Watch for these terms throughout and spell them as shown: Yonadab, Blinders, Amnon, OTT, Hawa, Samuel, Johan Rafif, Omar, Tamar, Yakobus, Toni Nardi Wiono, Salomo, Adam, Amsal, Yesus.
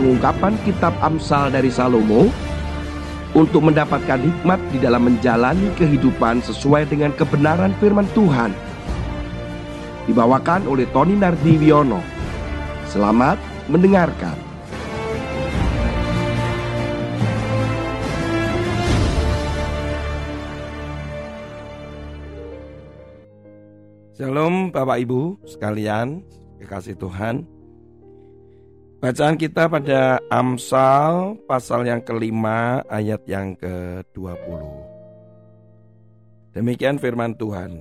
pengungkapan kitab Amsal dari Salomo untuk mendapatkan hikmat di dalam menjalani kehidupan sesuai dengan kebenaran firman Tuhan. Dibawakan oleh Toni Nardi Wiono. Selamat mendengarkan. Shalom Bapak Ibu sekalian, kekasih Tuhan. Bacaan kita pada Amsal pasal yang kelima ayat yang ke-20. Demikian firman Tuhan.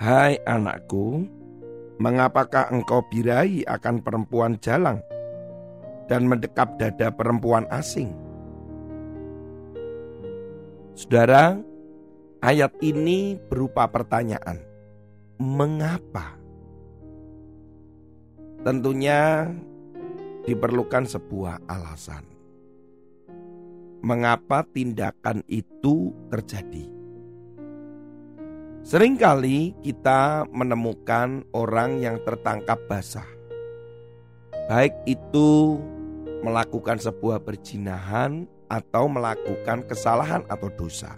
Hai anakku, mengapakah engkau birahi akan perempuan jalang dan mendekap dada perempuan asing? Saudara, ayat ini berupa pertanyaan. Mengapa? Tentunya diperlukan sebuah alasan. Mengapa tindakan itu terjadi? Seringkali kita menemukan orang yang tertangkap basah. Baik itu melakukan sebuah perzinahan atau melakukan kesalahan atau dosa.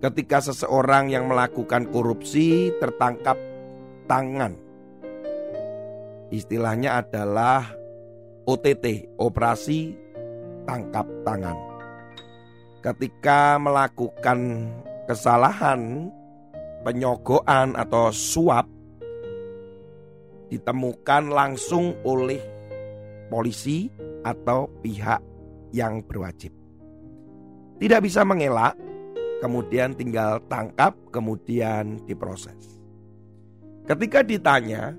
Ketika seseorang yang melakukan korupsi tertangkap tangan. Istilahnya adalah OTT, operasi tangkap tangan. Ketika melakukan kesalahan, penyogokan atau suap ditemukan langsung oleh polisi atau pihak yang berwajib. Tidak bisa mengelak, kemudian tinggal tangkap, kemudian diproses. Ketika ditanya,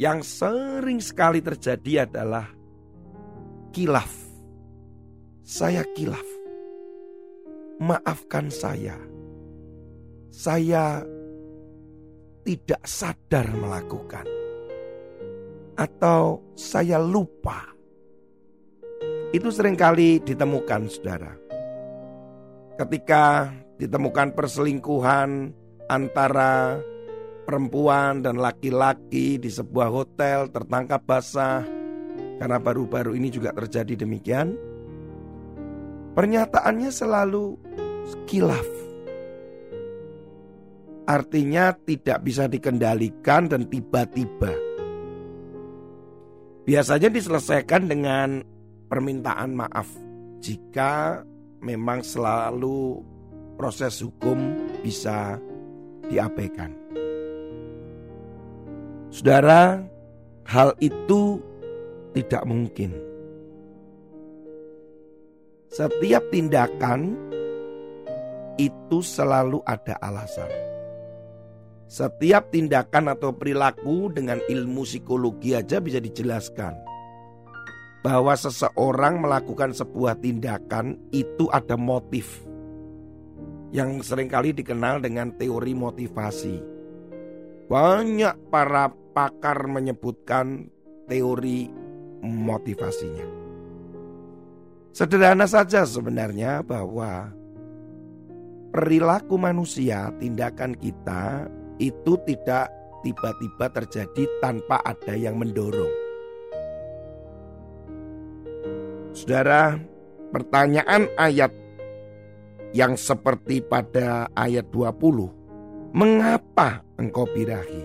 yang sering sekali terjadi adalah kilaf. Saya kilaf. Maafkan saya tidak sadar melakukan, atau saya lupa. Itu seringkali ditemukan, saudara. Ketika ditemukan perselingkuhan antara perempuan dan laki-laki di sebuah hotel tertangkap basah, karena baru-baru ini juga terjadi demikian. Pernyataannya selalu kilaf. Artinya tidak bisa dikendalikan dan tiba-tiba. Biasanya diselesaikan dengan permintaan maaf. Jika memang selalu proses hukum bisa diabaikan. Saudara, hal itu tidak mungkin. Setiap tindakan itu selalu ada alasan. Setiap tindakan atau perilaku dengan ilmu psikologi aja bisa dijelaskan. Bahwa seseorang melakukan sebuah tindakan itu ada motif. Yang seringkali dikenal dengan teori motivasi. Banyak para pakar menyebutkan teori motivasinya. Sederhana saja sebenarnya bahwa perilaku manusia, tindakan kita itu tidak tiba-tiba terjadi tanpa ada yang mendorong. Saudara, pertanyaan ayat yang seperti pada ayat 20. Mengapa engkau birahi?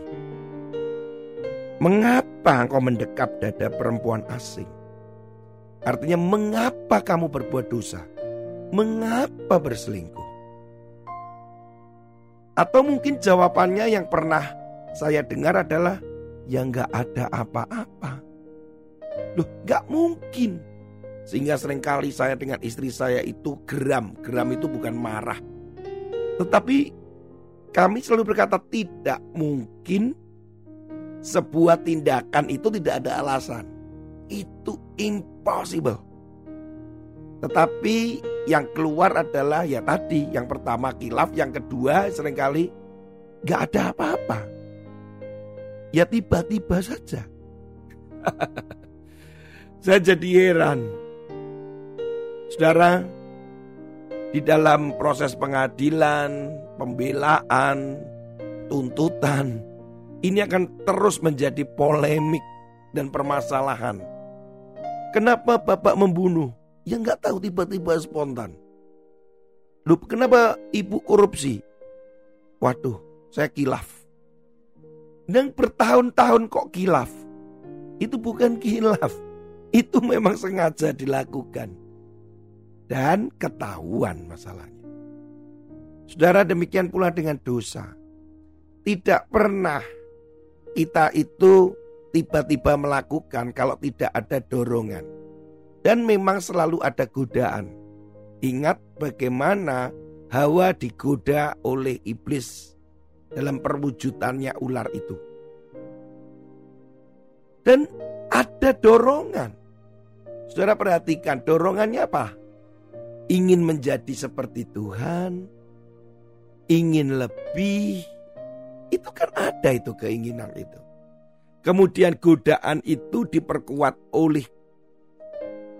Mengapa engkau mendekap dada perempuan asing? Artinya mengapa kamu berbuat dosa? Mengapa berselingkuh? Atau mungkin jawabannya yang pernah saya dengar adalah, ya gak ada apa-apa. Loh, gak mungkin. Sehingga seringkali saya dengan istri saya itu geram. Geram itu bukan marah. Tetapi kami selalu berkata tidak mungkin sebuah tindakan itu tidak ada alasan. Itu impossible. Tetapi yang keluar adalah ya tadi, yang pertama khilaf, yang kedua seringkali gak ada apa-apa. Ya tiba-tiba saja. Saya jadi heran. Saudara, di dalam proses pengadilan, pembelaan, tuntutan, ini akan terus menjadi polemik. dan permasalahan. Kenapa bapak membunuh? Ya gak tahu, tiba-tiba spontan. Loh, kenapa ibu korupsi? Waduh, saya kilaf. Dan bertahun-tahun kok kilaf? Itu bukan kilaf, itu memang sengaja dilakukan. Dan ketahuan masalahnya. Saudara, demikian pula dengan dosa. Tidak pernah kita itu tiba-tiba melakukan kalau tidak ada dorongan. Dan memang selalu ada godaan. Ingat bagaimana Hawa digoda oleh iblis dalam perwujudannya ular itu. Dan ada dorongan. Saudara perhatikan, dorongannya apa? Ingin menjadi seperti Tuhan, ingin lebih. Itu kan ada itu keinginan itu. Kemudian godaan itu diperkuat oleh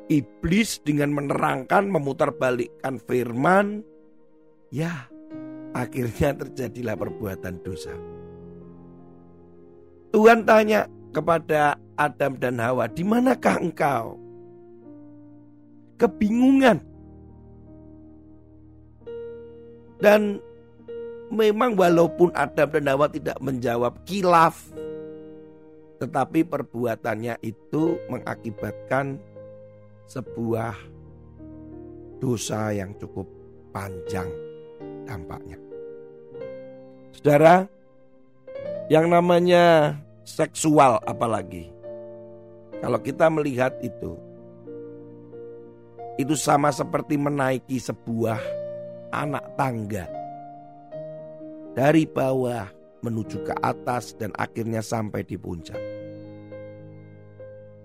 iblis dengan menerangkan, memutarbalikkan firman. Ya, akhirnya terjadilah perbuatan dosa. Tuhan tanya kepada Adam dan Hawa, di manakah engkau? Kebingungan. Dan memang walaupun Adam dan Hawa tidak menjawab, kilaf, tetapi perbuatannya itu mengakibatkan sebuah dosa yang cukup panjang dampaknya. Saudara, yang namanya seksual apalagi, kalau kita melihat itu sama seperti menaiki sebuah anak tangga dari bawah menuju ke atas dan akhirnya sampai di puncak.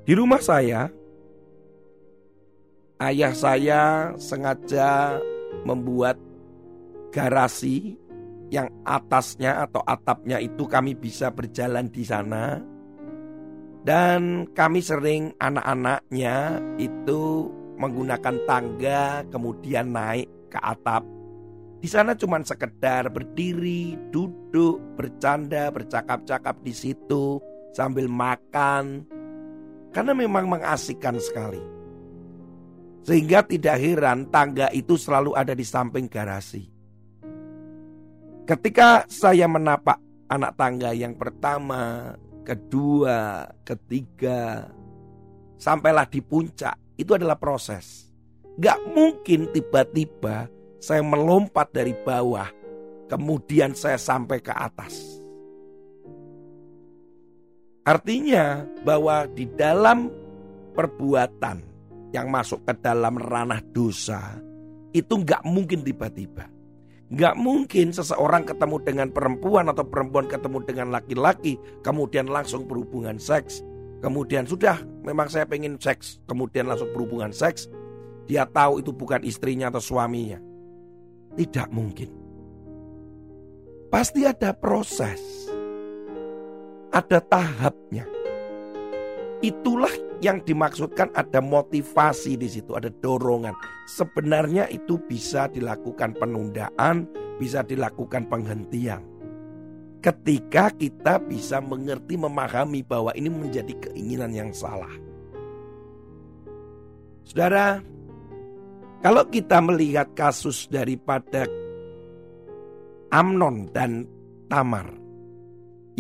Di rumah saya, ayah saya sengaja membuat garasi yang atasnya atau atapnya itu kami bisa berjalan di sana. Dan kami sering anak-anaknya itu menggunakan tangga kemudian naik ke atap. Di sana cuma sekedar berdiri, duduk, bercanda, bercakap-cakap di situ sambil makan. Karena memang mengasihkan sekali. Sehingga tidak heran tangga itu selalu ada di samping garasi. Ketika saya menapak anak tangga yang pertama, kedua, ketiga, sampailah di puncak, itu adalah proses. Gak mungkin tiba-tiba saya melompat dari bawah, kemudian saya sampai ke atas. Artinya bahwa di dalam perbuatan yang masuk ke dalam ranah dosa, itu gak mungkin tiba-tiba. Gak mungkin seseorang ketemu dengan perempuan atau perempuan ketemu dengan laki-laki, kemudian langsung berhubungan seks. Kemudian sudah, memang saya pengen seks, kemudian langsung berhubungan seks. Dia tahu itu bukan istrinya atau suaminya. Tidak mungkin. Pasti ada proses, ada tahapnya. Itulah yang dimaksudkan ada motivasi di situ, ada dorongan. Sebenarnya itu bisa dilakukan penundaan, bisa dilakukan penghentian. Ketika kita bisa mengerti, memahami bahwa ini menjadi keinginan yang salah. Saudara, kalau kita melihat kasus daripada Amnon dan Tamar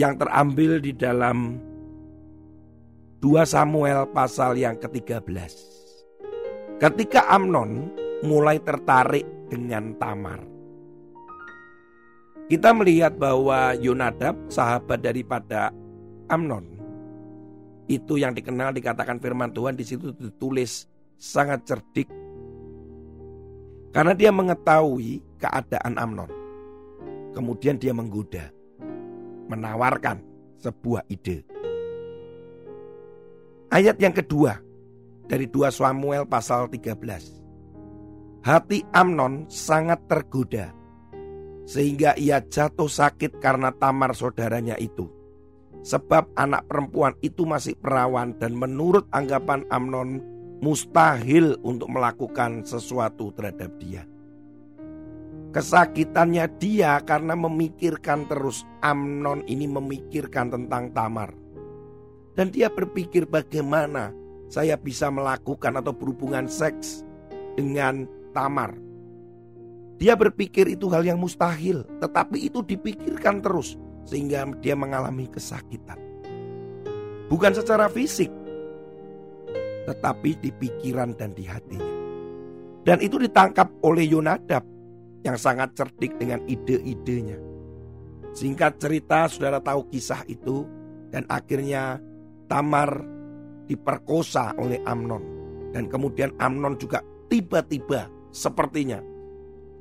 yang terambil di dalam 2 Samuel pasal yang ke-13. Ketika Amnon mulai tertarik dengan Tamar, kita melihat bahwa Yonadab, sahabat daripada Amnon, itu yang dikenal, dikatakan firman Tuhan di situ ditulis sangat cerdik. Karena dia mengetahui keadaan Amnon. Kemudian dia menggoda, menawarkan sebuah ide. Ayat yang kedua dari 2 Samuel pasal 13. Hati Amnon sangat tergoda, sehingga ia jatuh sakit karena Tamar saudaranya itu. Sebab anak perempuan itu masih perawan dan menurut anggapan Amnon, mustahil untuk melakukan sesuatu terhadap dia. Kesakitannya dia karena memikirkan terus. Amnon ini memikirkan tentang Tamar. Dan dia berpikir bagaimana saya bisa melakukan atau berhubungan seks dengan Tamar. Dia berpikir itu hal yang mustahil, tetapi itu dipikirkan terus sehingga dia mengalami kesakitan. Bukan secara fisik, tetapi di pikiran dan di hatinya. Dan itu ditangkap oleh Yonadab yang sangat cerdik dengan ide-idenya. Singkat cerita, saudara tahu kisah itu. Dan akhirnya Tamar diperkosa oleh Amnon. Dan kemudian Amnon juga tiba-tiba sepertinya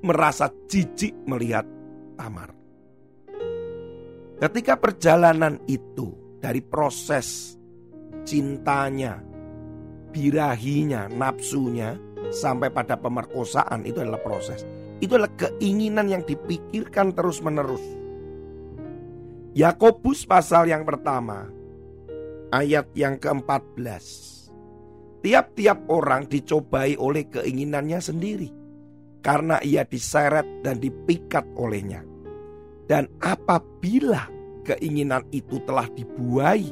merasa jijik melihat Tamar. Ketika perjalanan itu dari proses cintanya, birahinya, nafsunya sampai pada pemerkosaan, itu adalah proses. Itu adalah keinginan yang dipikirkan terus-menerus. Yakobus pasal yang pertama ayat yang ke-14. Tiap-tiap orang dicobai oleh keinginannya sendiri, karena ia diseret dan dipikat olehnya. Dan apabila keinginan itu telah dibuai,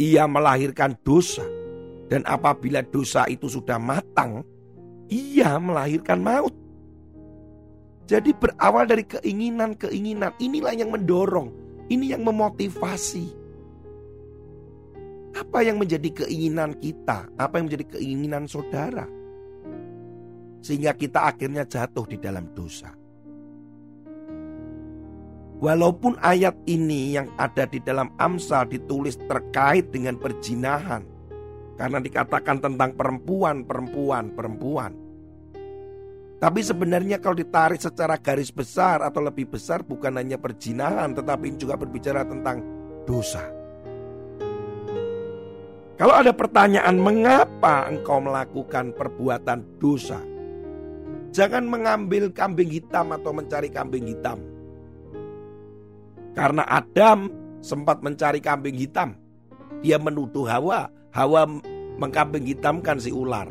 ia melahirkan dosa. Dan apabila dosa itu sudah matang, ia melahirkan maut. Jadi berawal dari keinginan-keinginan, inilah yang mendorong, ini yang memotivasi. Apa yang menjadi keinginan kita, apa yang menjadi keinginan saudara, sehingga kita akhirnya jatuh di dalam dosa. Walaupun ayat ini yang ada di dalam Amsal ditulis terkait dengan perzinahan, karena dikatakan tentang perempuan. Tapi sebenarnya kalau ditarik secara garis besar atau lebih besar, bukan hanya perzinahan, tetapi juga berbicara tentang dosa. Kalau ada pertanyaan mengapa engkau melakukan perbuatan dosa, jangan mengambil kambing hitam atau mencari kambing hitam. Karena Adam sempat mencari kambing hitam, dia menuduh Hawa mengkambing hitamkan si ular.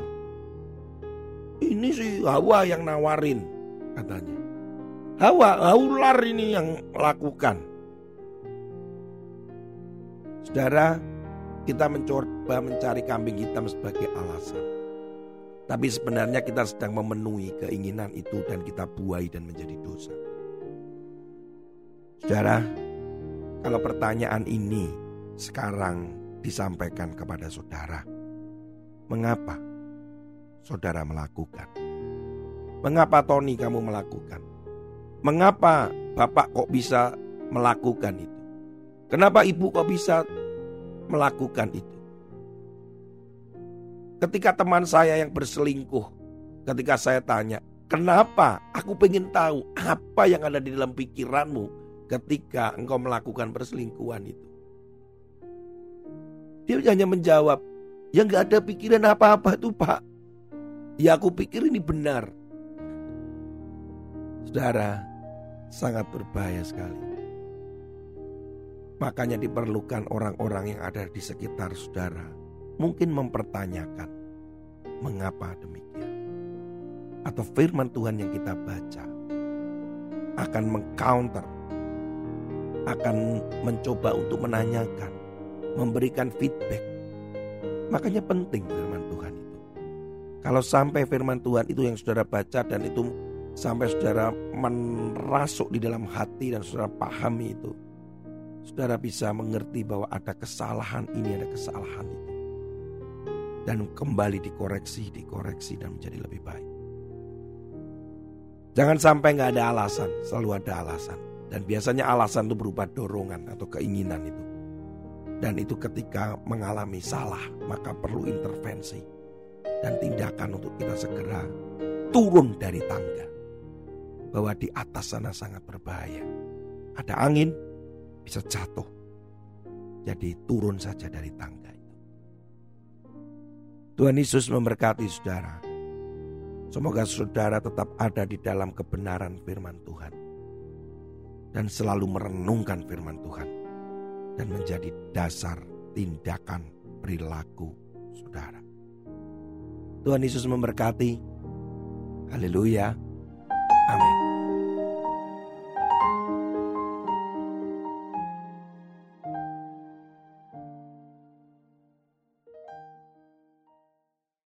Ini si Hawa yang nawarin, katanya. Hawa, ular ini yang lakukan. Saudara, kita mencoba mencari kambing hitam sebagai alasan, tapi sebenarnya kita sedang memenuhi keinginan itu dan kita buai dan menjadi dosa. Saudara, kalau pertanyaan ini sekarang disampaikan kepada saudara, mengapa saudara melakukan? Mengapa Toni kamu melakukan? Mengapa Bapak kok bisa melakukan itu? Kenapa Ibu kok bisa melakukan itu? Ketika teman saya yang berselingkuh, ketika saya tanya, kenapa? Aku pengen tahu apa yang ada di dalam pikiranmu ketika engkau melakukan perselingkuhan itu. Dia hanya menjawab, ya gak ada pikiran apa-apa tuh Pak. Ya aku pikir ini benar. Saudara, sangat berbahaya sekali. Makanya diperlukan orang-orang yang ada di sekitar saudara, mungkin mempertanyakan, mengapa demikian? Atau firman Tuhan yang kita baca akan meng-counter, akan mencoba untuk menanyakan, memberikan feedback. Makanya penting firman Tuhan itu. Kalau sampai firman Tuhan itu yang saudara baca dan itu sampai saudara merasuk di dalam hati dan saudara pahami itu, saudara bisa mengerti bahwa ada kesalahan ini, ada kesalahan itu, dan kembali dikoreksi dan menjadi lebih baik. Jangan sampai gak ada alasan, selalu ada alasan. Dan biasanya alasan itu berupa dorongan atau keinginan itu. Dan itu ketika mengalami salah, maka perlu intervensi dan tindakan untuk kita segera turun dari tangga. Bahwa di atas sana sangat berbahaya. Ada angin, bisa jatuh. Jadi turun saja dari tangga itu. Tuhan Yesus memberkati saudara. Semoga saudara tetap ada di dalam kebenaran firman Tuhan. Dan selalu merenungkan firman Tuhan. Dan menjadi dasar tindakan perilaku saudara. Tuhan Yesus memberkati. Haleluya. Amin.